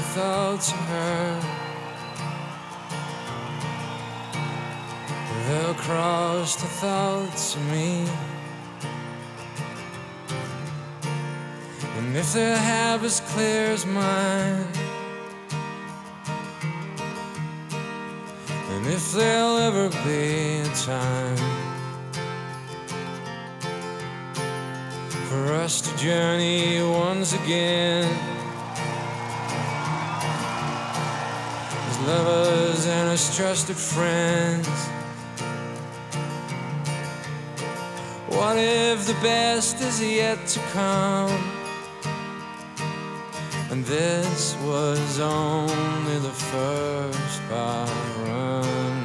thought you heard. They'll cross the thoughts of me. And if their habit's clear as mine, and if there'll ever be a time for us to journey once again as lovers and as trusted friends. What if the best is yet to come, and this was only the first part run?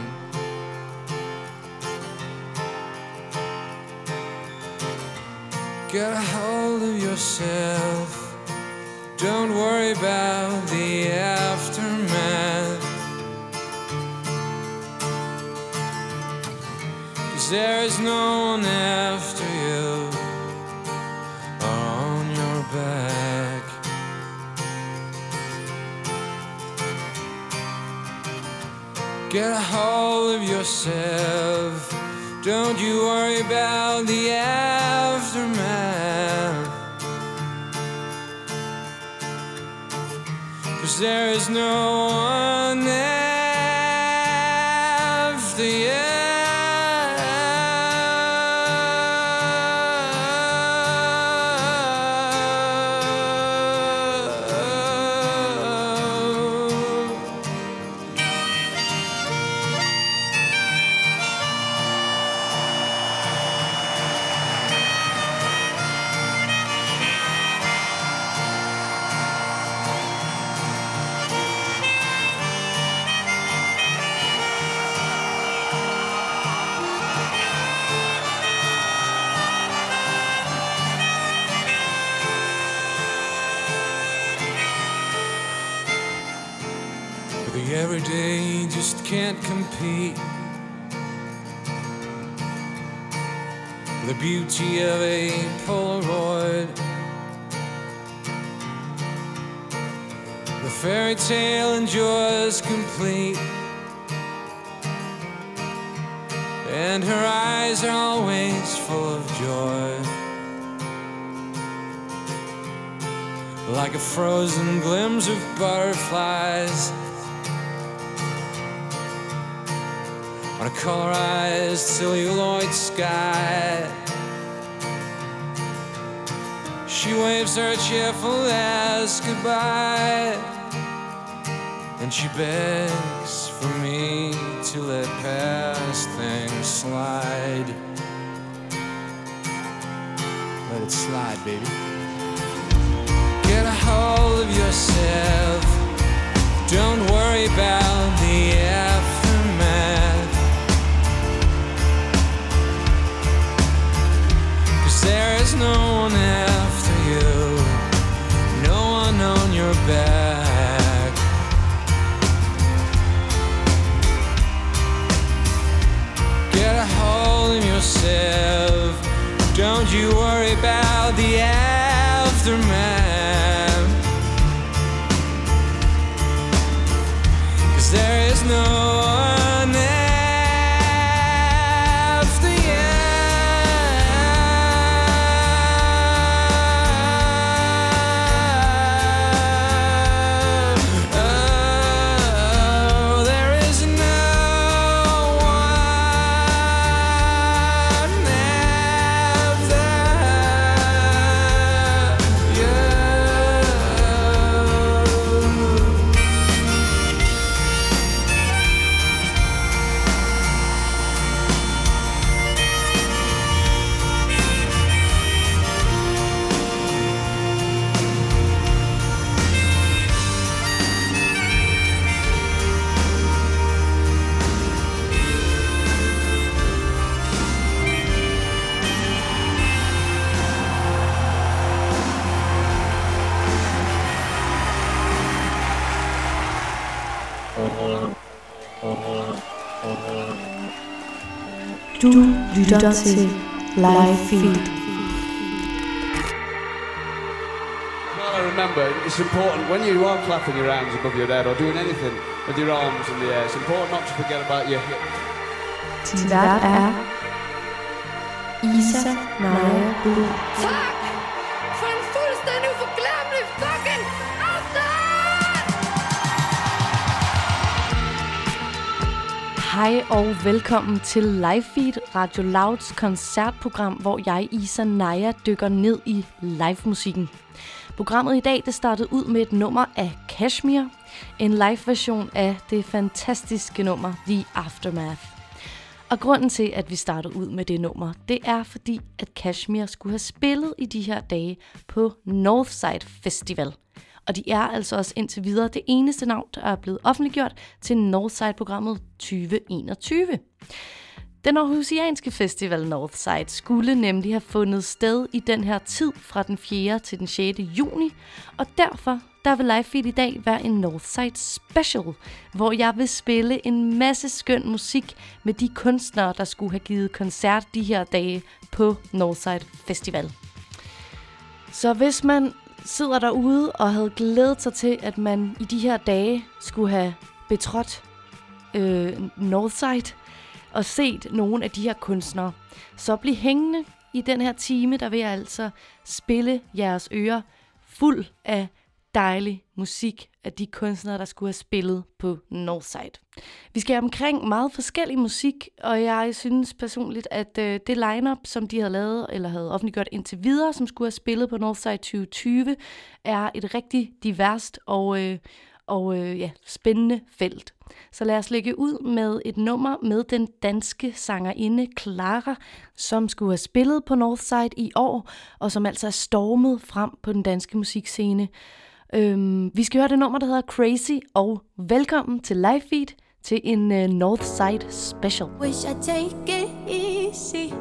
Get a hold of yourself. Don't worry about the aftermath, 'cause there is no one after you on your back. Get a hold of yourself. Don't you worry about the aftermath, 'cause there is no one after you. Can't compete the beauty of a Polaroid, the fairy tale enjoys complete, and her eyes are always full of joy, like a frozen glimpse of butterflies on a colorized celluloid sky. She waves her cheerful ass goodbye, and she begs for me to let past things slide. Let it slide, baby. Get a hold of yourself. Don't worry about the aftermath, 'cause there is no one after you, no one on your back. Get a hold of yourself. Don't you worry about the aftermath, 'cause there is no one else. Du lytter til live feed. remember, it's important, when you are clapping your hands above your head or doing anything with your arms in the air, it's important not to forget about your hips. Din vært er Isa Naya. Tak for en fuldstændig uforglemmelig fucking aften! Hej og velkommen til Livefeed, Radio Louds koncertprogram, hvor jeg, Isa Naya, dykker ned i livemusikken. Programmet i dag det startede ud med et nummer af Kashmir, en live-version af det fantastiske nummer The Aftermath. Og grunden til, at vi startede ud med det nummer, det er fordi, at Kashmir skulle have spillet i de her dage på Northside Festival. Og de er altså også indtil videre det eneste navn, der er blevet offentliggjort til Northside-programmet 2021. Den aarhusianske festival Northside skulle nemlig have fundet sted i den her tid fra den 4. til den 6. juni, og derfor der vil Livefeed i dag være en Northside Special, hvor jeg vil spille en masse skøn musik med de kunstnere, der skulle have givet koncert de her dage på Northside Festival. Så hvis man sidder derude og havde glædet sig til, at man i de her dage skulle have betrådt Northside, og set nogle af de her kunstnere, så bliv hængende i den her time, der vil jeg altså spille jeres ører fuld af dejlig musik af de kunstnere, der skulle have spillet på Northside. Vi skal omkring meget forskellig musik, og jeg synes personligt, at det lineup, som de havde lavet eller havde offentliggjort indtil videre, som skulle have spillet på Northside 2020, er et rigtig diverst og spændende felt. Så lad os lægge ud med et nummer med den danske sangerinde Clara, som skulle have spillet på Northside i år, og som altså er stormet frem på den danske musikscene. Vi skal høre det nummer, der hedder Crazy, og velkommen til Livefeed til en Northside Special. Wish I take it easy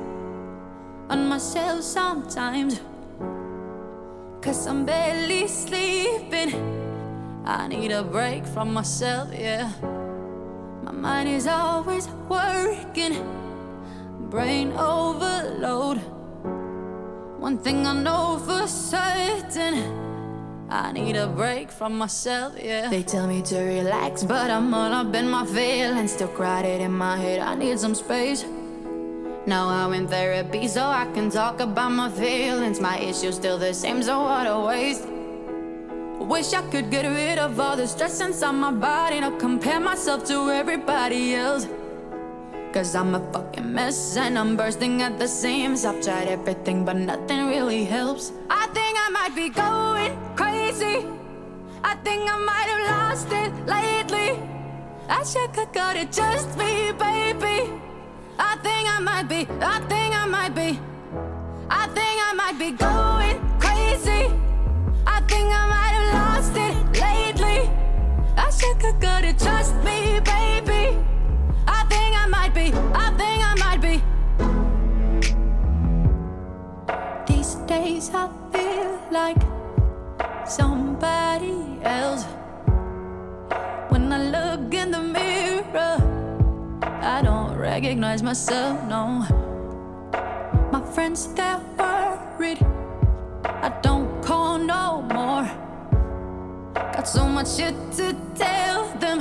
on myself sometimes, 'cause I'm barely sleeping. I need a break from myself, yeah. My mind is always working, brain overload. One thing I know for certain, I need a break from myself, yeah. They tell me to relax, but I'm all up in my feelings, still crowded in my head, I need some space. Now I'm in therapy so I can talk about my feelings. My issue's still the same, so what a waste. Wish I could get rid of all the stress inside my body, not compare myself to everybody else, 'cause I'm a fucking mess and I'm bursting at the seams. I've tried everything but nothing really helps. I think I might be going crazy, I think I might have lost it lately. I should have got it just me, baby. I think I might be, I think I might be, I think I might be going crazy. I think I might have lost it lately. I should have got it, trust me, baby. I think I might be, I think I might be. These days I feel like somebody else. When I look in the mirror, I don't recognize myself, no. My friends, they're worried, I don't call no more. Got so much shit to tell them,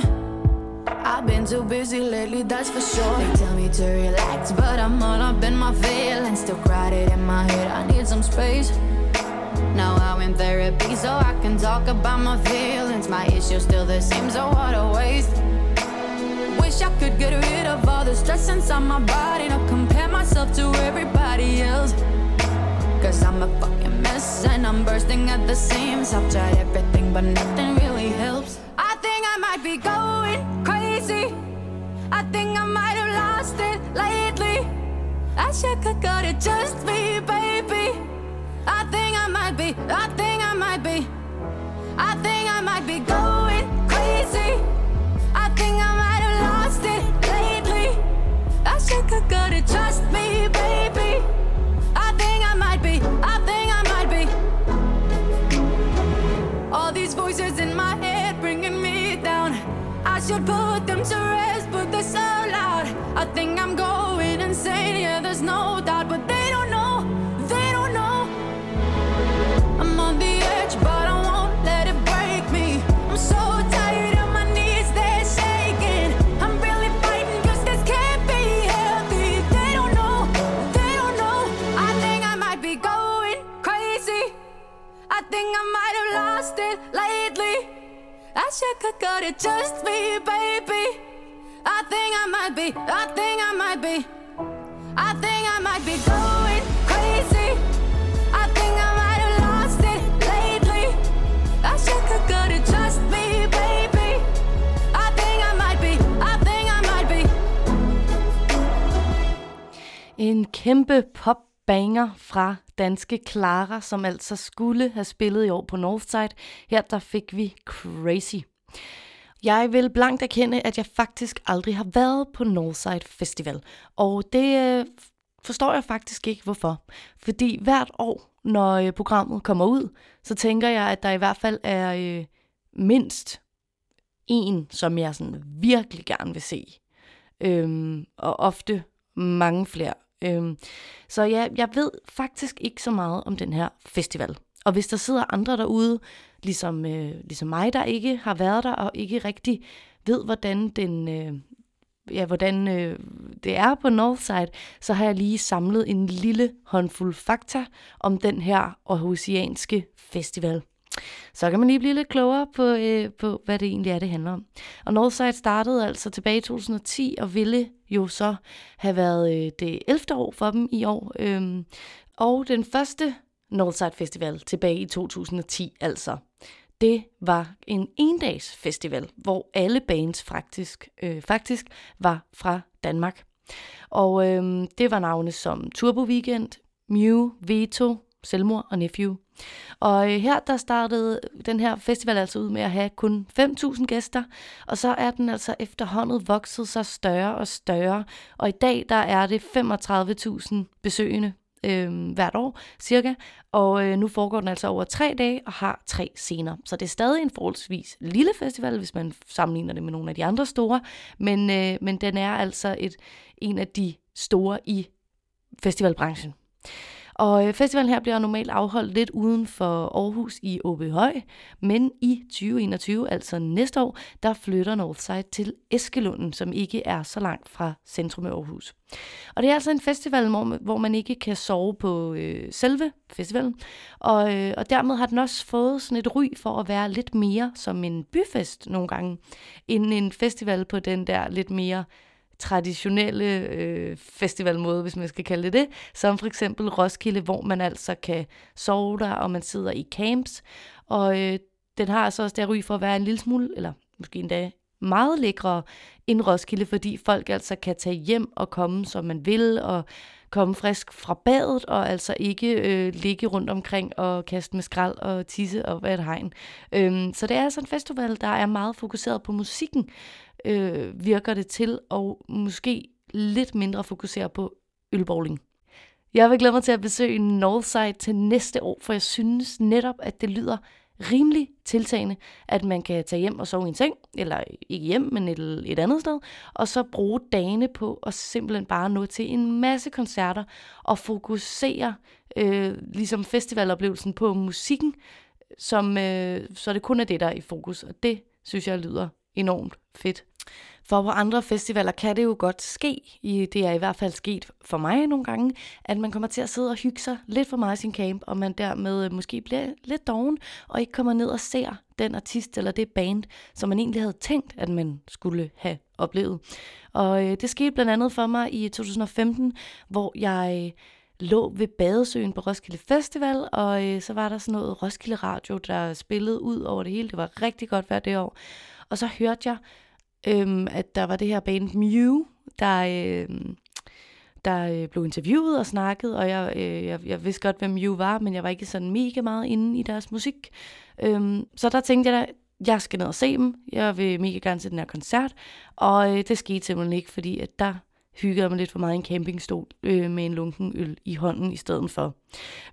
I've been too busy lately, that's for sure. They tell me to relax, but I'm all up in my feelings, still crowded in my head, I need some space. Now I'm in therapy so I can talk about my feelings. My issue's still the same, so what a waste. Wish I could get rid of all the stress inside my body, not compare myself to everybody else, 'cause I'm a fucking mess and I'm bursting at the seams. I've tried everything but nothing really helps. I think I might be going crazy, I think I might have lost it lately. I should have got it, just me, baby. I think I might be, I think I might be, I think I might be going crazy. I think I might have lost it lately. I should have got it, trust me, baby. I think I might be, I think I might be. All these voices in my head bringing me down, I should put them to rest, but they're so loud. I think I'm going insane, yeah, there's no doubt. But they don't know, they don't know, I'm on the edge, but I won't Could it just be, baby? I think I might be, I think I might be, I think I might be going crazy. I think I might have lost it lately. I sure could go to just be, baby. I think I might be, I think I might be. En kæmpe pop banger fra danske Clara, som altså skulle have spillet i år på Northside. Her der fik vi Crazy. Jeg vil blankt erkende, at jeg faktisk aldrig har været på Northside Festival. Og det forstår jeg faktisk ikke, hvorfor. Fordi hvert år, når programmet kommer ud, så tænker jeg, at der i hvert fald er mindst en, som jeg sådan virkelig gerne vil se. Og ofte mange flere. Så ja, jeg ved faktisk ikke så meget om den her festival. Og hvis der sidder andre derude, ligesom mig, der ikke har været der og ikke rigtig ved, hvordan hvordan det er på Northside, så har jeg lige samlet en lille håndfuld fakta om den her aarhusianske festival. Så kan man lige blive lidt klogere på hvad det egentlig er, det handler om. Og Northside startede altså tilbage i 2010 og ville jo så have været det 11. år for dem i år. Og den første Northside Festival tilbage i 2010 altså, det var en endags festival, hvor alle bands faktisk var fra Danmark. Og det var navne som Turbo Weekend, Mew, Veto, Selvmord og Nephew. Og her der startede den her festival altså ud med at have kun 5.000 gæster, og så er den altså efterhånden vokset sig større og større, og i dag der er det 35.000 besøgende hvert år cirka, og nu foregår den altså over 3 dage og har 3 scener. Så det er stadig en forholdsvis lille festival, hvis man sammenligner det med nogle af de andre store, men den er altså en af de store i festivalbranchen. Og festivalen her bliver normalt afholdt lidt uden for Aarhus i Åby Høj, men i 2021, altså næste år, der flytter Northside til Eskelunden, som ikke er så langt fra centrum af Aarhus. Og det er altså en festival, hvor man ikke kan sove på selve festivalen, og dermed har den også fået sådan et ry for at være lidt mere som en byfest nogle gange, end en festival på den der lidt mere traditionelle festivalmåde, hvis man skal kalde det, som for eksempel Roskilde, hvor man altså kan sove der, og man sidder i camps, og den har altså også der ry for at være en lille smule, eller måske endda meget lækrere end Roskilde, fordi folk altså kan tage hjem og komme, som man vil, og komme frisk fra badet, og altså ikke ligge rundt omkring og kaste med skrald og tisse og hvad et hegn. Så det er altså en festival, der er meget fokuseret på musikken, virker det til, og måske lidt mindre fokuseret på ølbowling. Jeg vil glæde mig til at besøge Northside til næste år, for jeg synes netop, at det lyder rimelig tiltagende, at man kan tage hjem og sove i en seng, eller ikke hjem, men et andet sted, og så bruge dagene på at simpelthen bare nå til en masse koncerter og fokusere ligesom festivaloplevelsen på musikken, som, så det kun er det, der er i fokus, og det synes jeg lyder enormt fedt. For på andre festivaler kan det jo godt ske, det er i hvert fald sket for mig nogle gange, at man kommer til at sidde og hygge sig lidt for meget i sin camp, og man dermed måske bliver lidt doven, og ikke kommer ned og ser den artist eller det band, som man egentlig havde tænkt, at man skulle have oplevet. Og det skete blandt andet for mig i 2015, hvor jeg lå ved Badesøen på Roskilde Festival, og så var der sådan noget Roskilde Radio, der spillede ud over det hele. Det var rigtig godt vejr det år. Og så hørte jeg, at der var det her band Mew, der blev interviewet og snakket, og jeg vidste godt, hvem Mew var, men jeg var ikke sådan mega meget inde i deres musik. Så der tænkte jeg da, jeg skal ned og se dem. Jeg vil mega gerne se den her koncert, og det skete simpelthen ikke, fordi at der hyggede mig lidt for meget i en campingstol med en lunken øl i hånden i stedet for.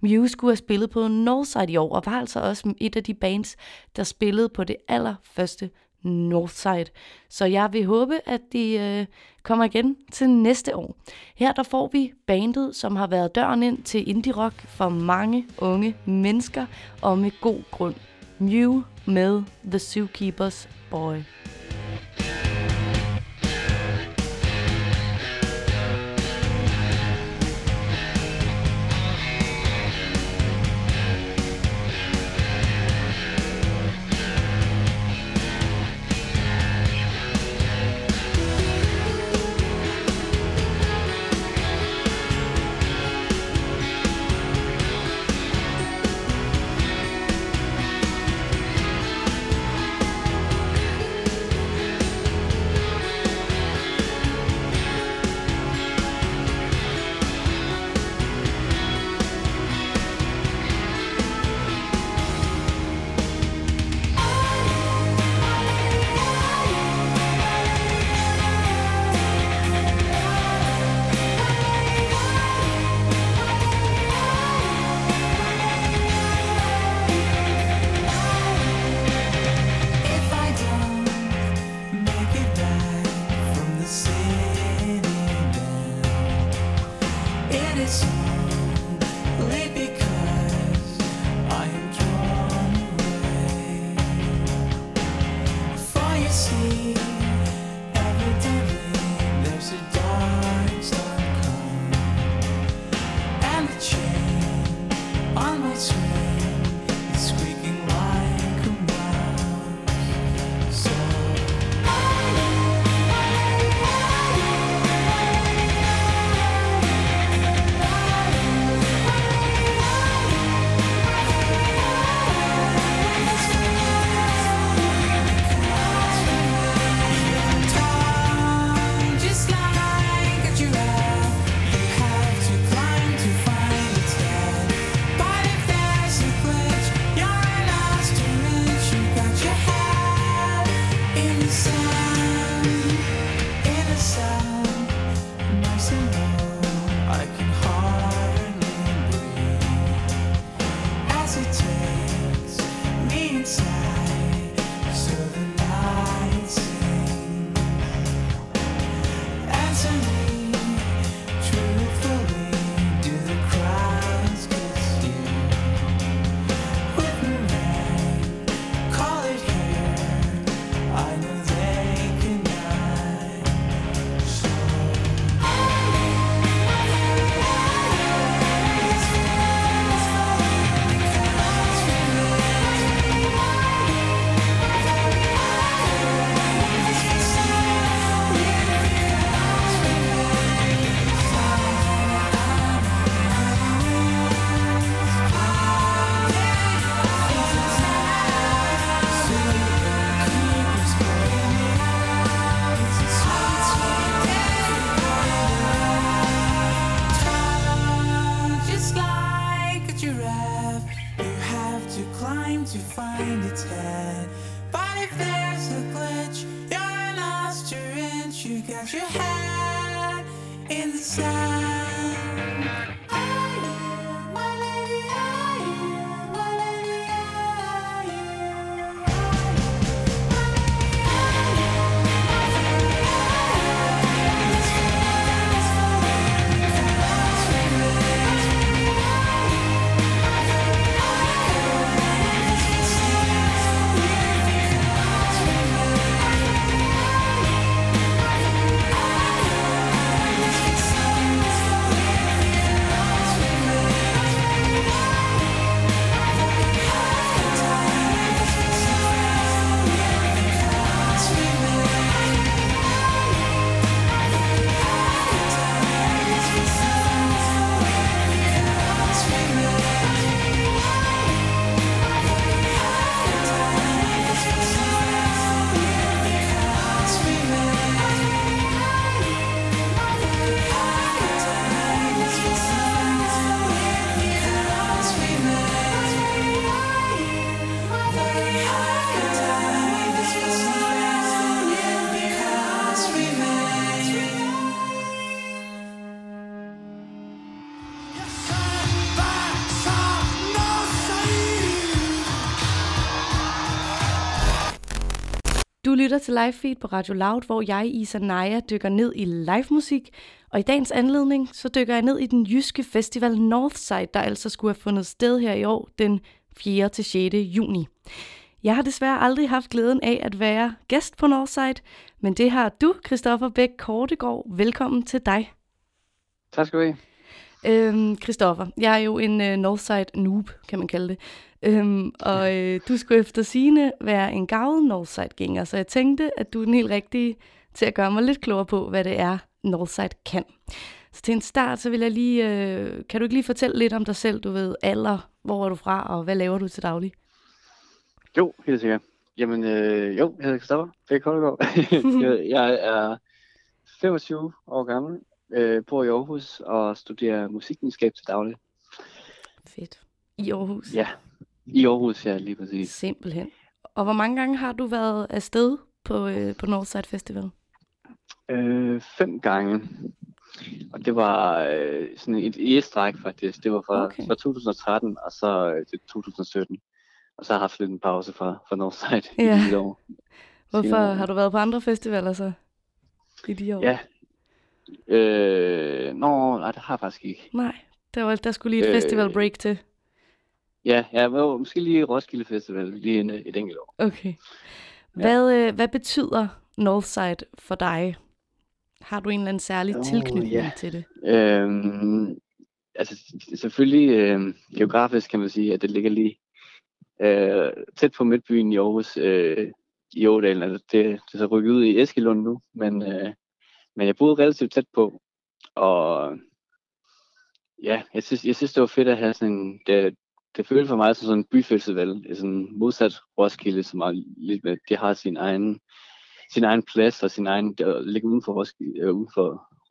Mew skulle have spillet på Northside i år, og var altså også et af de bands, der spillede på det allerførste Northside. Så jeg vil håbe, at de kommer igen til næste år. Her der får vi bandet, som har været døren ind til indie rock for mange unge mennesker, og med god grund. Mew med The Zookeeper's Boy. Du lytter til Livefeed på Radio Loud, hvor jeg, Isa Naya, dykker ned i livemusik. Og i dagens anledning, så dykker jeg ned i den jyske festival Northside, der altså skulle have fundet sted her i år den 4. til 6. juni. Jeg har desværre aldrig haft glæden af at være gæst på Northside, men det har du, Gustav Bæk Holdegård. Velkommen til dig. Tak skal du have. Christoffer, jeg er jo en Northside noob, kan man kalde det. Og du skulle efter sigende være en gavet Northside-gænger, så jeg tænkte, at du er den helt rigtige til at gøre mig lidt klogere på, hvad det er, Northside kan. Så til en start, så vil jeg lige... kan du ikke lige fortælle lidt om dig selv? Du ved, alder, hvor er du fra, og hvad laver du til daglig? Jo, helt sikkert. Jamen, jeg hedder Christoffer Bæk Holdegård. Jeg er 25 år gammel. Bor i Aarhus og studerer musikvidenskab til daglig. Fedt. I Aarhus? Ja, i Aarhus, ja, lige præcis. Simpelthen. Og hvor mange gange har du været afsted på Northside Festival? 5 gange. Og det var sådan et e-stræk faktisk. Det var fra 2013 og så til 2017. Og så har jeg haft lidt en pause fra Northside i de år. Hvorfor har du været på andre festivaler så i de år? Ja. Nej, det har jeg faktisk ikke. Nej, der skulle lige et festival break til. Ja, måske lige Roskilde Festival, lige et enkelt år. Okay. Hvad betyder Northside for dig? Har du en eller anden særlig tilknytning til det? Selvfølgelig geografisk kan man sige, at det ligger lige tæt på midtbyen i Aarhus, i Ådalen. Altså det er så rykket ud i Eskelunden nu, men jeg boede relativt tæt på. Og ja, jeg synes det var fedt at have sådan en... Det føles for mig som sådan en byfestival, sådan modsat Roskilde, som er lidt med, det har sin egen plads og sin egen, der ligger uden for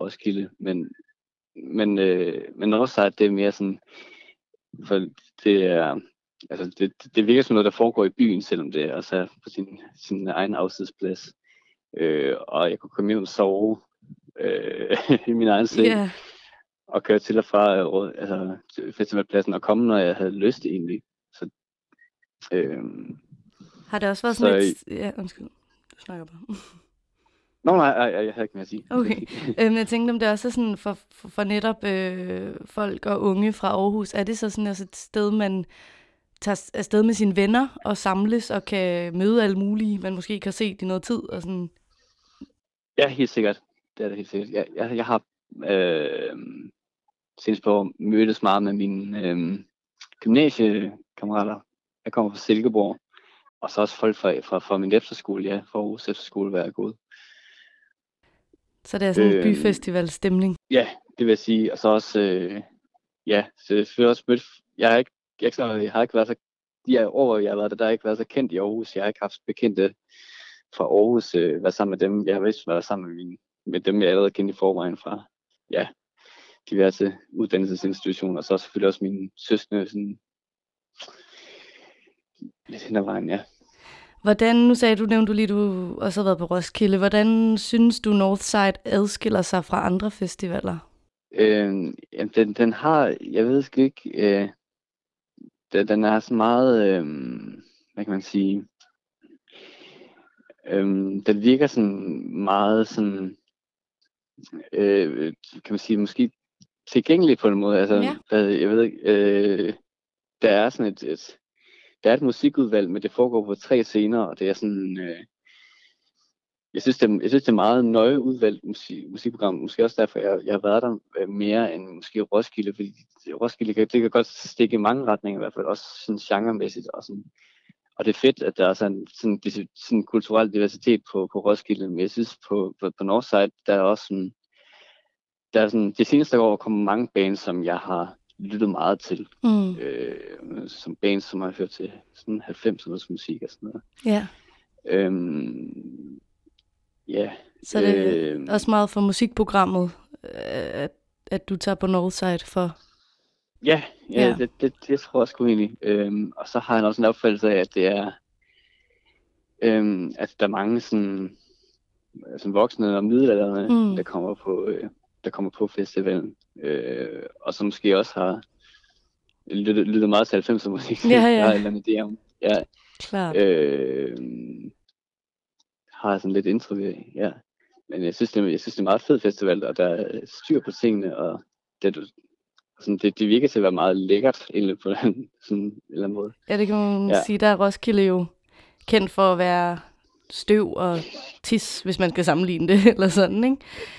Roskilde, men også at det er mere sådan, for det er, altså det virker som noget der foregår i byen, selvom det også er på sin egen afsidsplads, og jeg kunne komme hjem og sove i min egen seng. Yeah. Og køre til og fra festivalpladsen og komme, når jeg havde lyst egentlig. Så, har det også været sådan et... Ja, undskyld. Du snakker bare. Nå, nej, jeg havde ikke mere at sige. Okay. Jeg tænkte, om det også er sådan for netop folk og unge fra Aarhus, er det så sådan altså et sted, man tager afsted med sine venner og samles og kan møde alle mulige, man måske ikke har set i noget tid? Og sådan. Ja, helt sikkert. Det er det helt sikkert. Jeg har... senest på år mødtes meget med mine gymnasiekammerater. Jeg kommer fra Silkeborg, og så også folk fra min efterskole, fra Aarhus efterskole, hvor jeg er gået. Så det er sådan en byfestivalstemning? Ja, det vil jeg sige. Og så også, jeg har ikke været der, der har ikke været så kendt i Aarhus. Jeg har ikke haft bekendte fra Aarhus, været sammen med dem. Jeg har vist været sammen med dem, jeg allerede kendte i forvejen fra. Ja, diverse uddannelsesinstitutioner, og så selvfølgelig også mine søskende, sådan lidt hen ad vejen, ja. Hvordan, nævnte du lige, du også har været på Roskilde, hvordan synes du Northside adskiller sig fra andre festivaler? Den har, jeg ved sgu ikke, den er så meget, hvad kan man sige, den virker sådan meget sådan, kan man sige, måske tilgængelig på en måde. Altså, ja. Jeg ved ikke, der er sådan et musikudvalg, men det foregår på 3 scener, og det er sådan, jeg synes det er meget nøje udvalgt musikprogram, måske også derfor, jeg har været der mere end måske Roskilde, fordi Roskilde det kan godt stikke i mange retninger i hvert fald, også sådan genremæssigt og sådan. Og det er fedt, at der er sådan en kulturel diversitet på Roskilde, men jeg synes på Northside, der er også sådan, de seneste år kommet mange bands, som jeg har lyttet meget til. Mm. Som bands, som har hørt til sådan 90'ernes musik og sådan noget. Ja. Så det er også meget for musikprogrammet, at du tager på Northside for... Ja. Det tror jeg sgu egentlig. Og så har han også en opfattelse af, at det er, at der er mange sådan voksne og middelalderne, der kommer på festivalen, og som måske også har lyttet meget til 90'er musik. Ja, ja. Jeg har en eller anden idé om. Ja. Klart. Har sådan lidt indtryk af. Ja. Men jeg synes det er en meget fed festival, og der er styr på tingene, og det virker til at være meget lækkert egentlig på en eller anden måde. Ja, det kan man sige. Der er Roskilde jo kendt for at være støv og tis, hvis man skal sammenligne det, eller sådan, ikke?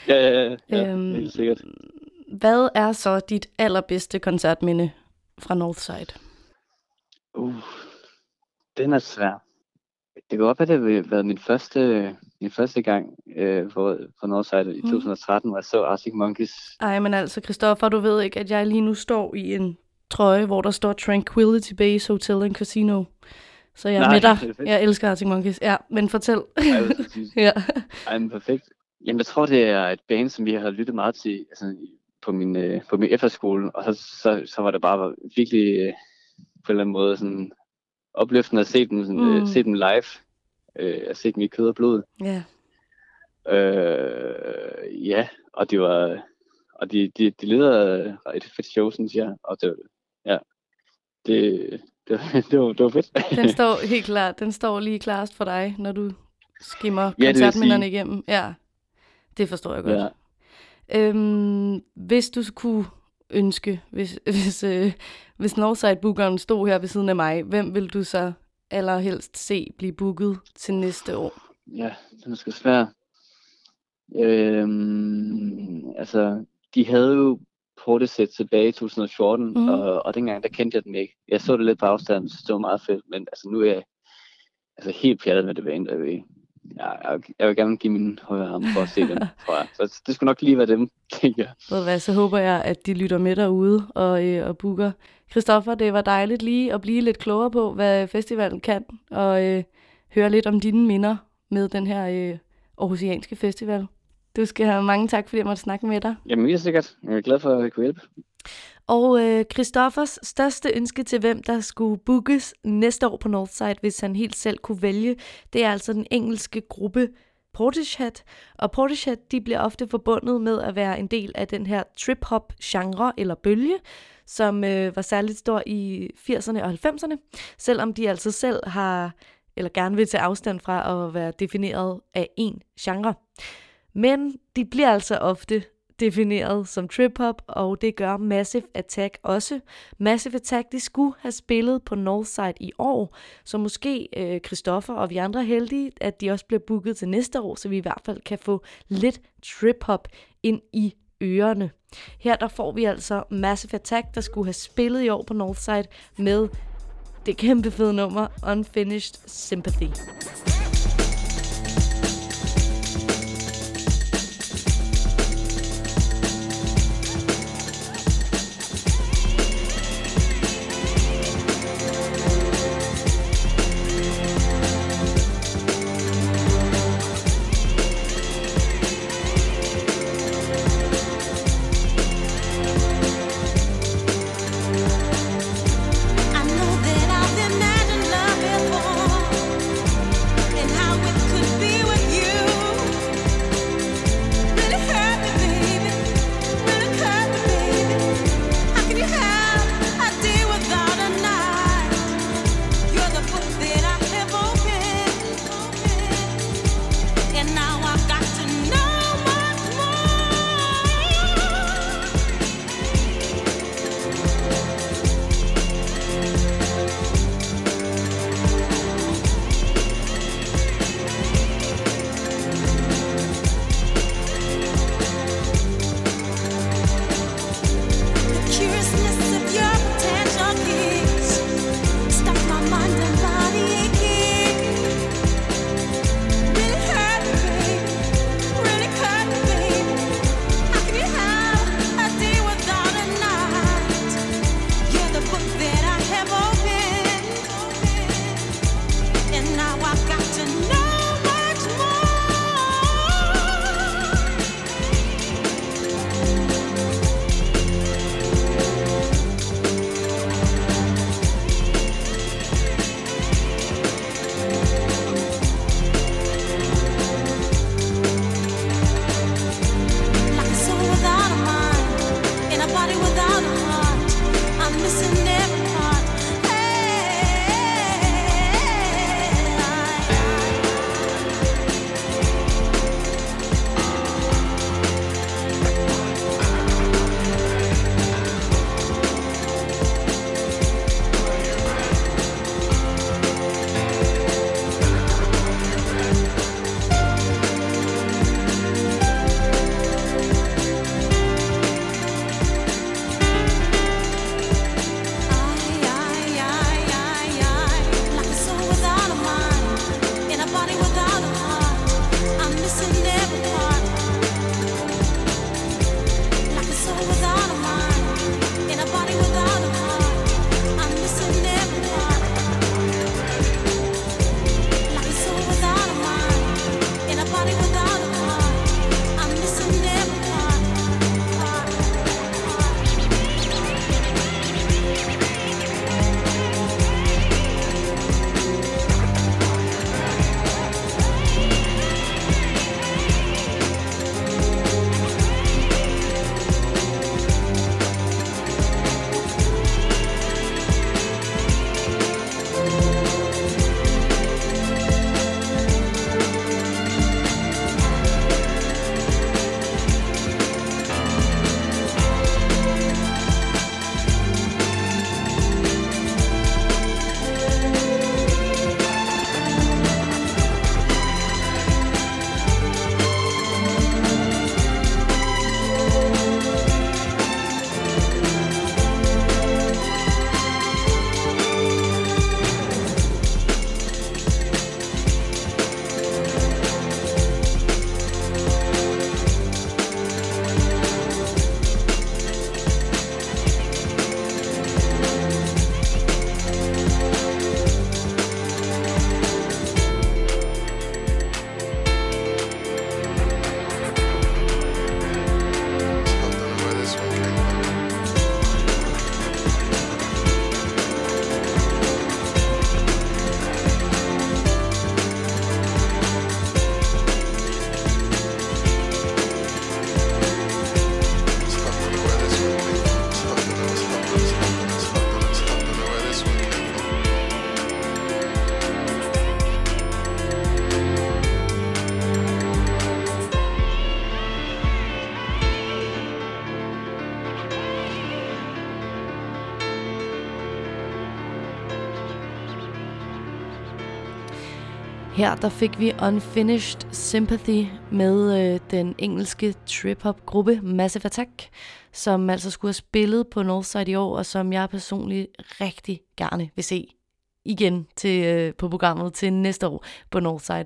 Ja, helt sikkert. Hvad er så dit allerbedste koncertminde fra Northside? Den er svær. Det går op, at det har været min første gang på Northside i 2013, hvor jeg så Arctic Monkeys. Ej, men altså, Christoffer, du ved ikke, at jeg lige nu står i en trøje, hvor der står Tranquility Base Hotel and Casino. Så jeg er med dig. Jeg elsker Arctic Monkeys. Ja, men fortæl. Ja. Ej, men perfekt. Jamen, jeg tror, det er et band, som vi har lyttet meget til altså, på min efterskole, og så var det bare virkelig på en eller anden måde sådan... opløftende at se dem live, at se dem i kød og blod. Ja. Og det var, og de ledede et fedt show, synes jeg, og det, ja, det var fedt. Den står lige klarest for dig, når du skimmer koncertminderne igennem. Ja, det forstår jeg godt. Ja. Hvis du kunne ønske, hvis Northside-bookeren stod her ved siden af mig, hvem vil du så allerhelst se blive booket til næste år? Ja, det er sgu svært. Altså, de havde jo Portishead tilbage i 2014, og dengang, der kendte jeg den ikke. Jeg så det lidt på afstand, så det var meget fedt, men altså, nu er jeg altså, helt pjattet med det band, og jeg vil gerne give min højre arm for at se dem, tror jeg. Så det skulle nok lige være dem, tænker jeg. Så håber jeg, at de lytter med derude og booker. Christoffer, det var dejligt lige at blive lidt klogere på, hvad festivalen kan, og høre lidt om dine minder med den her aarhusianske festival. Du skal have mange tak, fordi jeg måtte snakke med dig. Jamen, vi er sikkert. Jeg er glad for, at jeg kunne hjælpe. Og Christoffers største ønske til, hvem der skulle bookes næste år på Northside, hvis han helt selv kunne vælge, det er altså den engelske gruppe Portishead. Og Portishead, de bliver ofte forbundet med at være en del af den her trip-hop-genre eller bølge, som var særligt stor i 80'erne og 90'erne, selvom de altså selv har eller gerne vil tage afstand fra at være defineret af én genre. Men de bliver altså ofte defineret som trip-hop, og det gør Massive Attack også. Massive Attack, de skulle have spillet på Northside i år, så måske Christoffer og vi andre er heldige, at de også bliver booket til næste år, så vi i hvert fald kan få lidt trip-hop ind i ørerne. Her der får vi altså Massive Attack, der skulle have spillet i år på Northside med det kæmpe fede nummer Unfinished Sympathy. Her der fik vi Unfinished Sympathy med den engelske trip-hop-gruppe Massive Attack, som altså skulle have spillet på Northside i år, og som jeg personligt rigtig gerne vil se igen til, på programmet til næste år på Northside.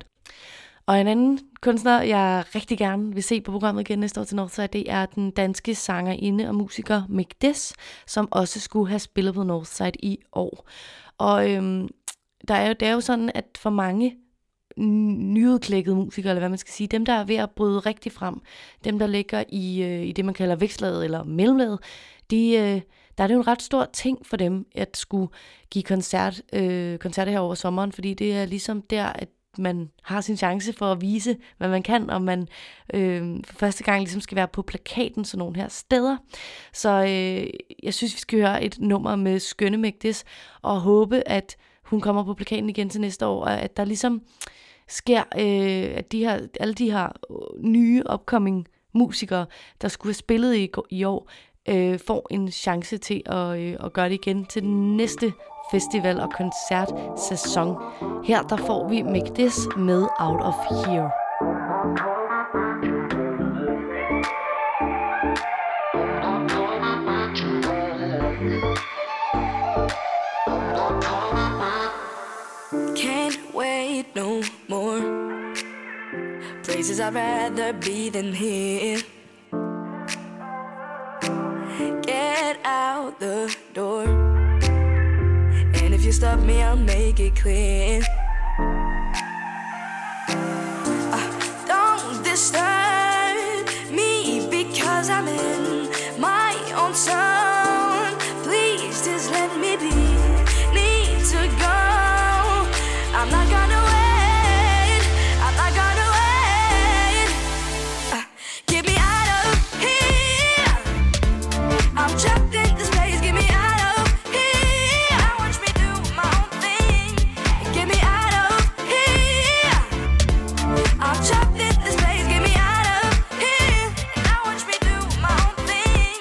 Og en anden kunstner, jeg rigtig gerne vil se på programmet igen næste år til Northside, det er den danske sangerinde og musiker MegDes, som også skulle have spillet på Northside i år. Og det er jo sådan, at for mange nyudklækkede musikere, eller hvad man skal sige, dem der er ved at bryde rigtig frem, dem der ligger i det, man kalder vækstlaget eller mellemlaget, der er det jo en ret stor ting for dem at skulle give koncerter her over sommeren, fordi det er ligesom der, at man har sin chance for at vise, hvad man kan, og man for første gang ligesom skal være på plakaten sådan nogle her steder. Så jeg synes, vi skal høre et nummer med skønne MegDes, og håbe, at hun kommer på plakaten igen til næste år, og at der ligesom sker, at alle de her nye upcoming musikere, der skulle have spillet i år, får en chance til at gøre det igen til den næste festival- og koncertsæson. Her der får vi MegDes med Out of Here. Can't wait no more. Places I'd rather be than here. Get out the door. And if you stop me, I'll make it clear. Don't disturb me because I'm in my own zone. Please just let me be. Need to go. I'm not gonna wait. I'm not gonna wait. Get me out of here. I'm trapped in this place. Get me out of here. I watch me do my own thing. Get me out of here. I'm trapped in this place. Get me out of here. And I watch me do my own thing.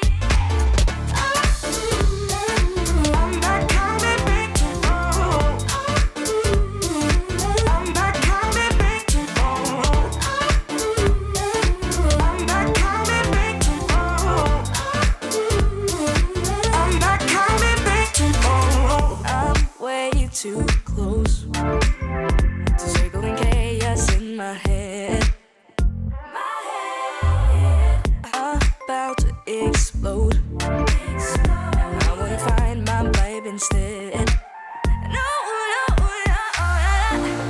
I'm not coming back to you. I'm not coming back to you. I'm not coming back to you. I'm not coming back to you. I'm way too close to circling chaos in my head. About to explode. I wanna find my vibe instead. No.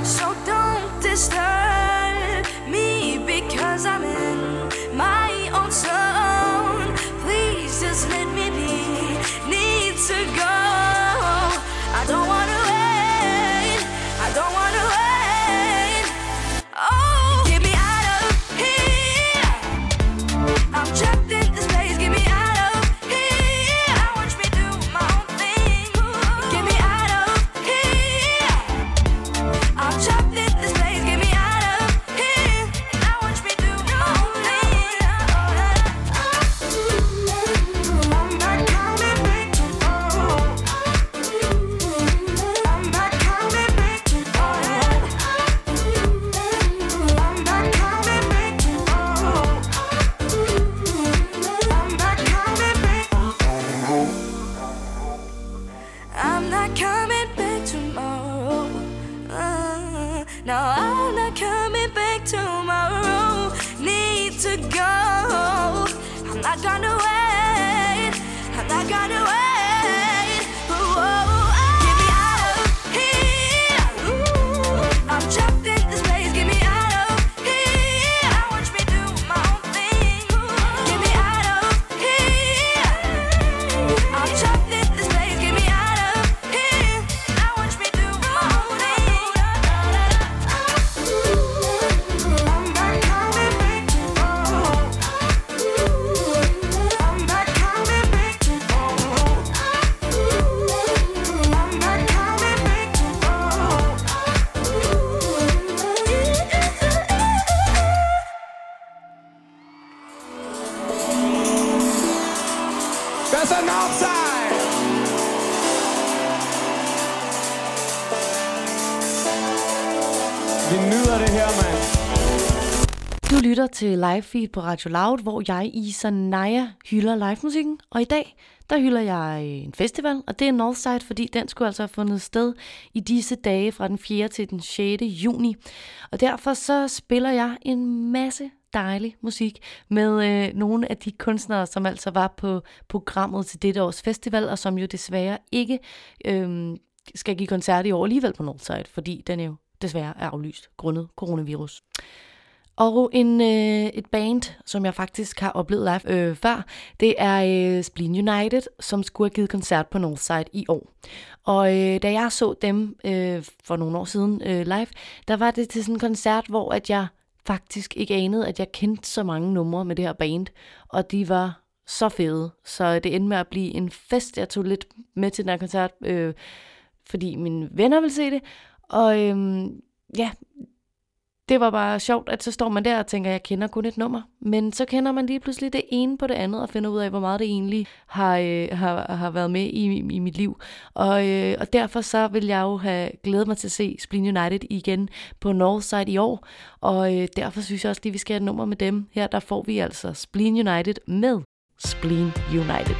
So don't disturb me because I'm in my own zone. Please just let me be. Need to go. I don't wanna wait. I don't wanna wait. Oh, get me out of here. I'm trapped in this place. Get me out of here. I watch me do my own thing. Get me out of here. I'm trapped in this place. Get me out of here. And I watch me do my own thing. I'm not coming back to you. I'm not coming back to you. I'm not coming back to you. I'm not coming back. I'm not coming back tomorrow. No, I'm not coming back tomorrow. Need to go. I'm not gonna wait. I'm not gonna wait. Get me out of here. I'm trapped in this place. Get me out of here. I watch me do my own thing. Get me out of here. I'm trapped in this place. Get me out of here. I watch me do my own thing. I'm not coming back to you. I'm not coming back to you. I'm not coming back to you. That's an outside. You Du lytter til live feed på Radio Loud, hvor jeg, Isa Naya, hylder livemusikken. Og i dag, der hylder jeg en festival, og det er Northside, fordi den skulle altså have fundet sted i disse dage fra den 4. til den 6. juni. Og derfor så spiller jeg en masse dejlig musik med nogle af de kunstnere, som altså var på programmet til dette års festival, og som jo desværre ikke skal give koncert i år alligevel på Northside, fordi den jo desværre er aflyst grundet coronavirus. Og et band, som jeg faktisk har oplevet live før, det er Spleen United, som skulle have givet koncert på Northside i år. Og da jeg så dem for nogle år siden live, der var det til sådan en koncert, hvor at jeg faktisk ikke anede, at jeg kendte så mange numre med det her band. Og de var så fede, så det endte med at blive en fest. Jeg tog lidt med til den her koncert, fordi mine venner ville se det. Og ja, det var bare sjovt, at så står man der og tænker, jeg kender kun et nummer. Men så kender man lige pludselig det ene på det andet og finder ud af, hvor meget det egentlig har været med i mit liv. Og derfor så vil jeg jo have glædet mig til at se Spleen United igen på Northside i år. Og derfor synes jeg også lige, vi skal have et nummer med dem. Her der får vi altså Spleen United med Spleen United.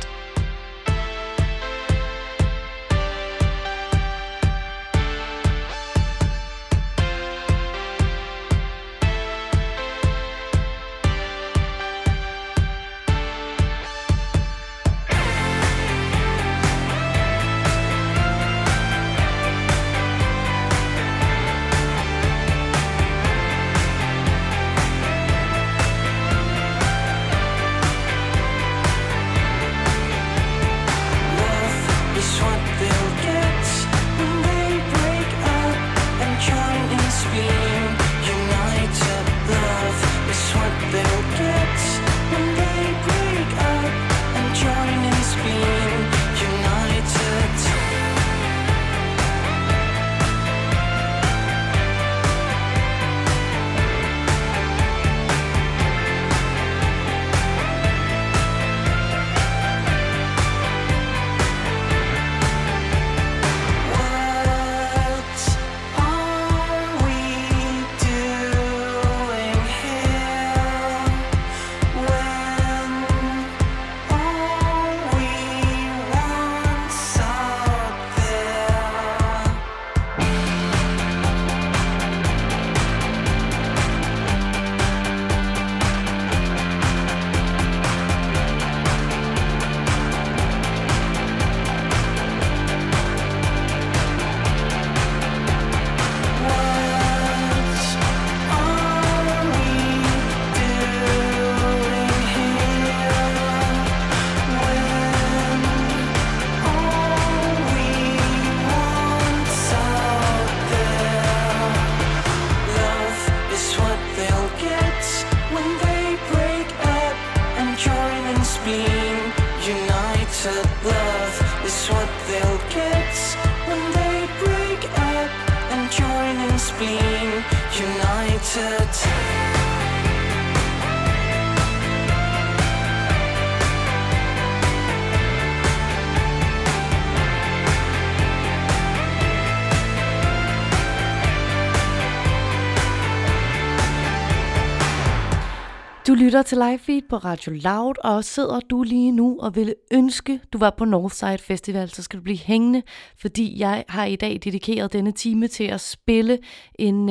Du lytter til live feed på Radio Loud, og sidder du lige nu og ville ønske, du var på Northside Festival, så skal du blive hængende, fordi jeg har i dag dedikeret denne time til at spille en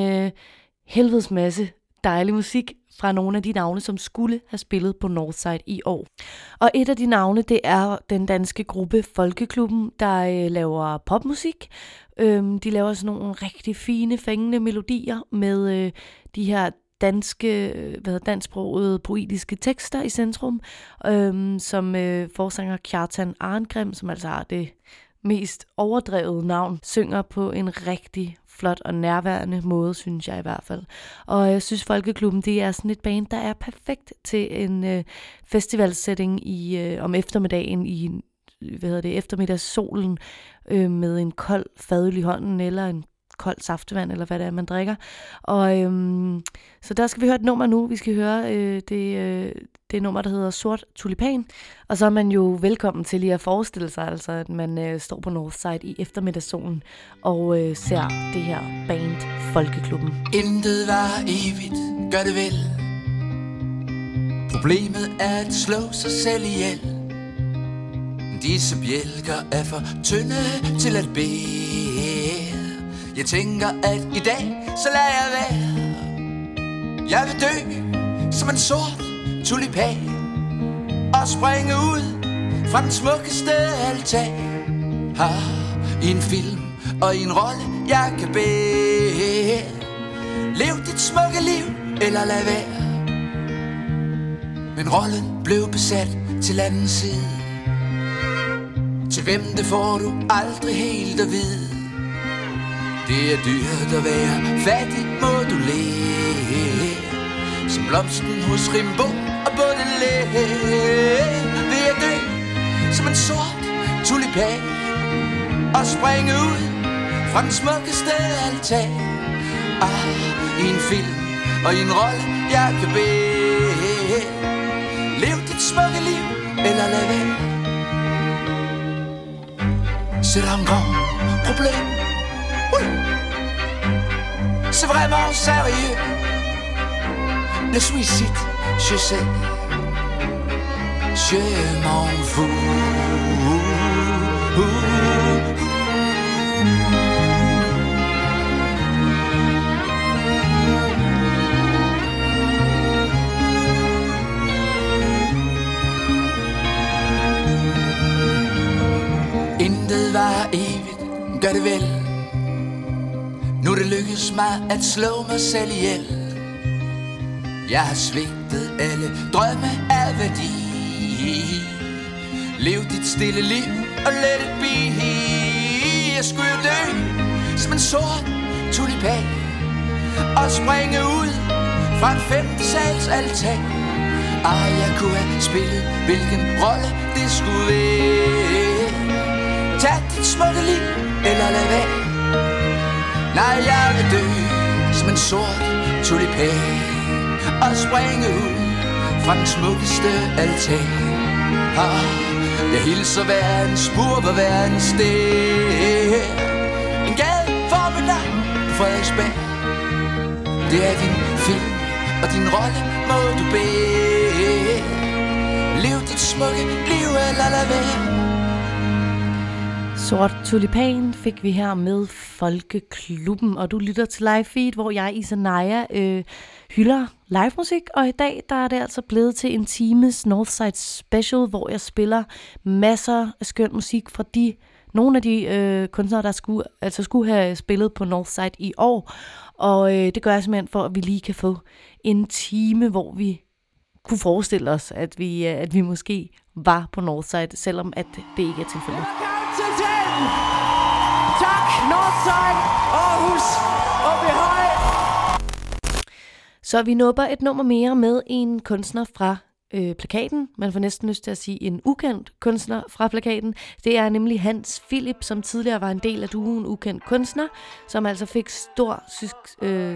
helvedes masse dejlig musik fra nogle af de navne, som skulle have spillet på Northside i år. Og et af de navne, det er den danske gruppe Folkeklubben, der laver popmusik. De laver sådan nogle rigtig fine, fængende melodier med de her dansksprogede poetiske tekster i centrum, som forsanger Kjartan Arngrim, som altså har det mest overdrevet navn, synger på en rigtig flot og nærværende måde, synes jeg i hvert fald. Og jeg synes, Folkeklubben, det er sådan et band, der er perfekt til en festivalsætning om eftermiddagen i eftermiddagssolen med en kold fadøl i hånden eller en kold saftevand, eller hvad det er, man drikker. Og så der skal vi høre et nummer nu. Vi skal høre det Det nummer, der hedder Sort Tulipan. Og så er man jo velkommen til lige at forestille sig, altså, at man står på Northside i eftermiddagssolen og ser det her band Folkeklubben. Intet var evigt, gør det vel. Problemet er at slå sig selv ihjel. Disse bjælker er for tynde til at bære. Jeg tænker, at i dag, så lader jeg være. Jeg vil dø som en sort tulipan og springe ud fra den smukkeste altan. Har i en film og i en rolle jeg kan bære. Lev dit smukke liv eller lad være. Men rollen blev besat til anden side. Til hvem det får du aldrig helt at vide. Det er dyrt at være fattig, må du leve. Som blomsten hos Rimbo og Baudelaire vil jeg dø som en sort tulipan og springe ud fra den smukkeste altan. Ah, i en film og i en rolle jeg kan bede. Lev dit smukke liv eller lad være. C'est un grand problème. Oui. C'est vraiment sérieux. Le suicide, je sais, je m'en fous. Intet var evigt, gør det vel. Nu er det lykkes mig at slå mig selv ihjel. Jeg har svigtet alle drømme af værdi. Lev dit stille liv og let it be. Jeg skulle jo dø som en sort tulipan og springe ud fra en 5. sals altan. Ah, jeg kunne have spillet hvilken rolle det skulle være. Tag dit smukke liv eller lad være. Nej, jeg vil dø som en sort tulipan og springe ud fra den smukkeste altan. Ah, jeg hilser hver en spur på hver en sted. En gade for mit navn på Frederiksberg. Det er din film og din rolle må du bede. Lev dit smukke liv eller lad være. Sort Tulipan fik vi her med Folkeklubben, og du lytter til live feed, hvor jeg, Isa Naya, hylder live musik, og i dag der er det altså blevet til en times Northside Special, hvor jeg spiller masser af skøn musik fra nogle af de kunstnere, der skulle have spillet på Northside i år, og det gør jeg simpelthen for, at vi lige kan få en time, hvor vi kunne forestille os, at vi måske var på Northside, selvom at det ikke er tilfældet. Tak, Northside, Aarhus, Åby Høj. Så vi nupper et nummer mere med en kunstner fra plakaten. Man får næsten lyst til at sige en ukendt kunstner fra plakaten. Det er nemlig Hans Philip, som tidligere var en del af duoen Ukendt Kunstner, som altså fik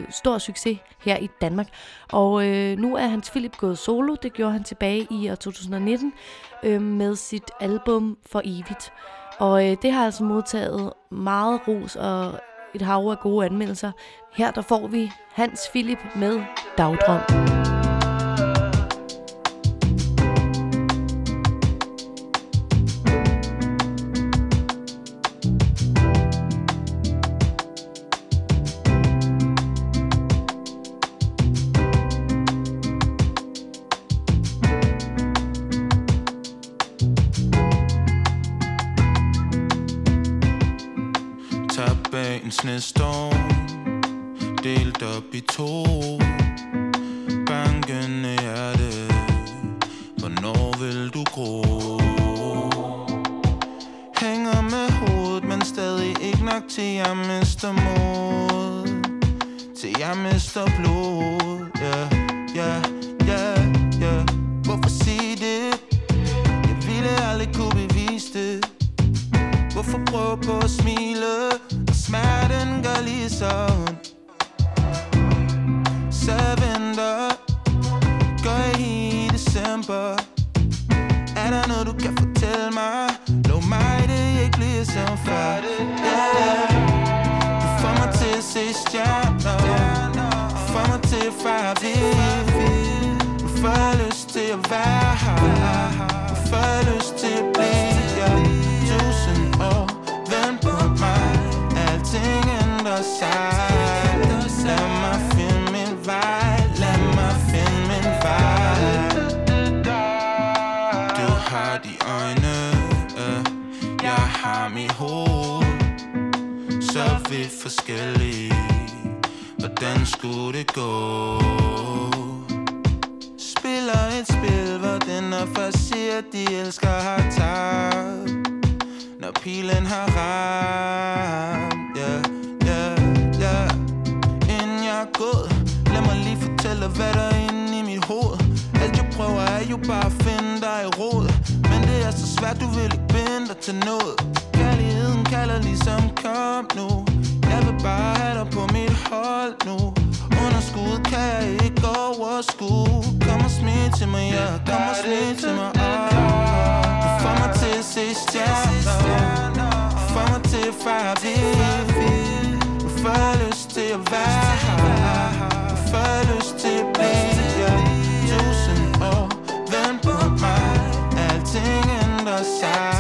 stor succes her i Danmark. Og nu er Hans Philip gået solo. Det gjorde han tilbage i år 2019 med sit album For Evigt. Og det har altså modtaget meget ros og et hav af gode anmeldelser. Her der får vi Hans Philip med Dagdrøm. Storm delt op i 2 bankende hjerte. Hvornår vil du gro? Hænger med hovedet, men stadig ikke nok til jeg mister mod. Til jeg mister blod. Ja, ja, ja, ja. Hvorfor sige det? Jeg ville aldrig kunne bevise det. Hvorfor prøve på at smile? Smerten gør lige så ondt. Så number. Er der noget, du kan fortælle mig? Lov mig, det er ikke ligesom før. Yeah. Du får mig til at se stjerner. Du får mig til at fare vild. Du får lyst til at være her. Du får lyst til at blive her. 1000 år, vent på mig. Alting ændrer sig. Lad mig finde min vej. Lad mig finde min vej. Har de øjne, jeg har mit hoved. Så er vi forskellige, hvordan skulle det gå? Spiller et spil, hvor den er først siger, de elsker har tabt. Når pilen har ramt, yeah, yeah, yeah. Inden jeg er gået, lad mig lige fortælle, hvad der er inde i mit hoved. Alt jeg prøver er jo bare at finde dig i rod. Det er så svært, du vil ikke binde dig til noget. Kærligheden kalder ligesom kom nu. Jeg vil bare have dig på mit hold nu. Underskuddet kan jeg ikke overskue. Kom og smid til mig, ja, kom og smid til mig. Du får mig til at se stjerner. Du får mig til at fare vild. Du får lyst til at være her. Du får lyst til at blive 1000 år, vent på mig. Alting ændrer sig.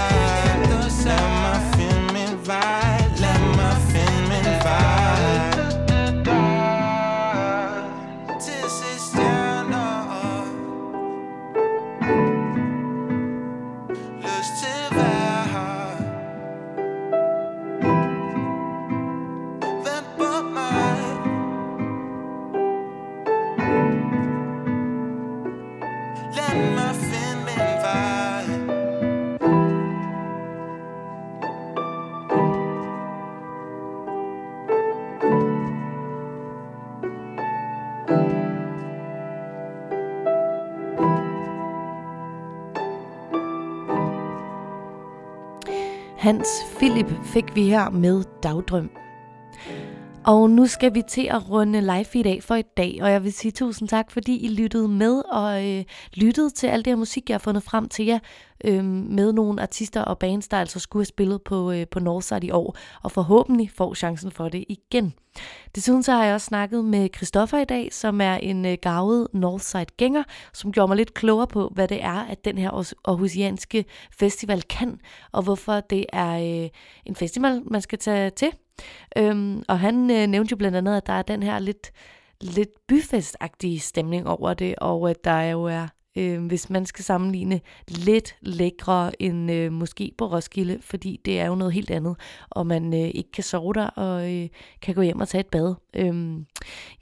Lad mig finde min vej. Lad mig finde min vej. Til sidst stjerner. Lyst til at være her. Vent på mig. Lad mig finde min vej. Hans Philip fik vi her med Dagdrøm. Og nu skal vi til at runde live feed af for i dag, og jeg vil sige tusind tak, fordi I lyttede med og lyttede til al det her musik, jeg har fundet frem til jer med nogle artister og bands, der altså skulle have spillet på Northside i år, og forhåbentlig får chancen for det igen. Desuden så har jeg også snakket med Christoffer i dag, som er en garvet Northside-gænger, som gjorde mig lidt klogere på, hvad det er, at den her aarhusianske festival kan, og hvorfor det er en festival, man skal tage til. Og han nævnte jo blandt andet, at der er den her lidt byfestagtige stemning over det, og at der jo er, hvis man skal sammenligne, lidt lækre end måske på Roskilde, fordi det er jo noget helt andet, og man ikke kan sove der og kan gå hjem og tage et bad.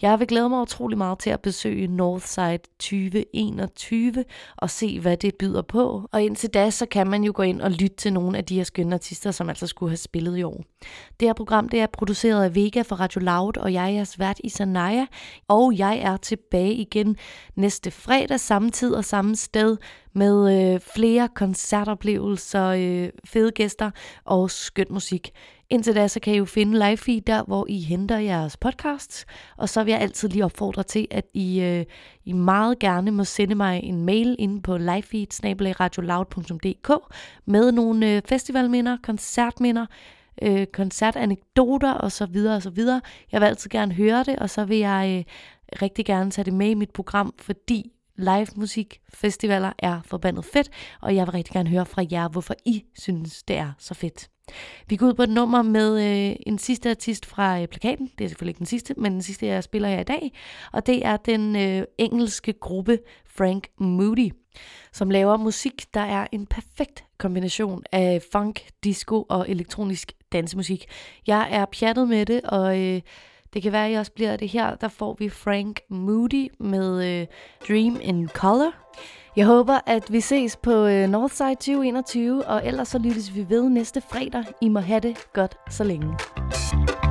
Jeg vil glæde mig utrolig meget til at besøge Northside 2021 og se, hvad det byder på. Og indtil da, så kan man jo gå ind og lytte til nogle af de her skønne artister, som altså skulle have spillet i år. Det her program, det er produceret af Vega for Radio Loud, og jeg er jeres vært Isa Naya, og jeg er tilbage igen næste fredag samme tid og samme sted med flere koncertoplevelser, fede gæster og skøn musik. Indtil da, så kan I jo finde live feed der, hvor I henter jeres podcasts. Og så vil jeg altid lige opfordre til, at I meget gerne må sende mig en mail inde på livefeed@radioloud.dk med nogle festivalminder, koncertminder, koncertanekdoter osv. Jeg vil altid gerne høre det, og så vil jeg rigtig gerne tage det med i mit program, fordi live musik, festivaler er forbandet fedt, og jeg vil rigtig gerne høre fra jer, hvorfor I synes, det er så fedt. Vi går ud på et nummer med en sidste artist fra plakaten. Det er selvfølgelig ikke den sidste, men den sidste, jeg spiller her i dag. Og det er den engelske gruppe Franc Moody, som laver musik, der er en perfekt kombination af funk, disco og elektronisk dansemusik. Jeg er pjattet med det, og det kan være, at I også bliver det her. Der får vi Franc Moody med Dream in Color. Jeg håber, at vi ses på Northside 2021, og ellers så lyttes vi ved næste fredag. I må have det godt så længe.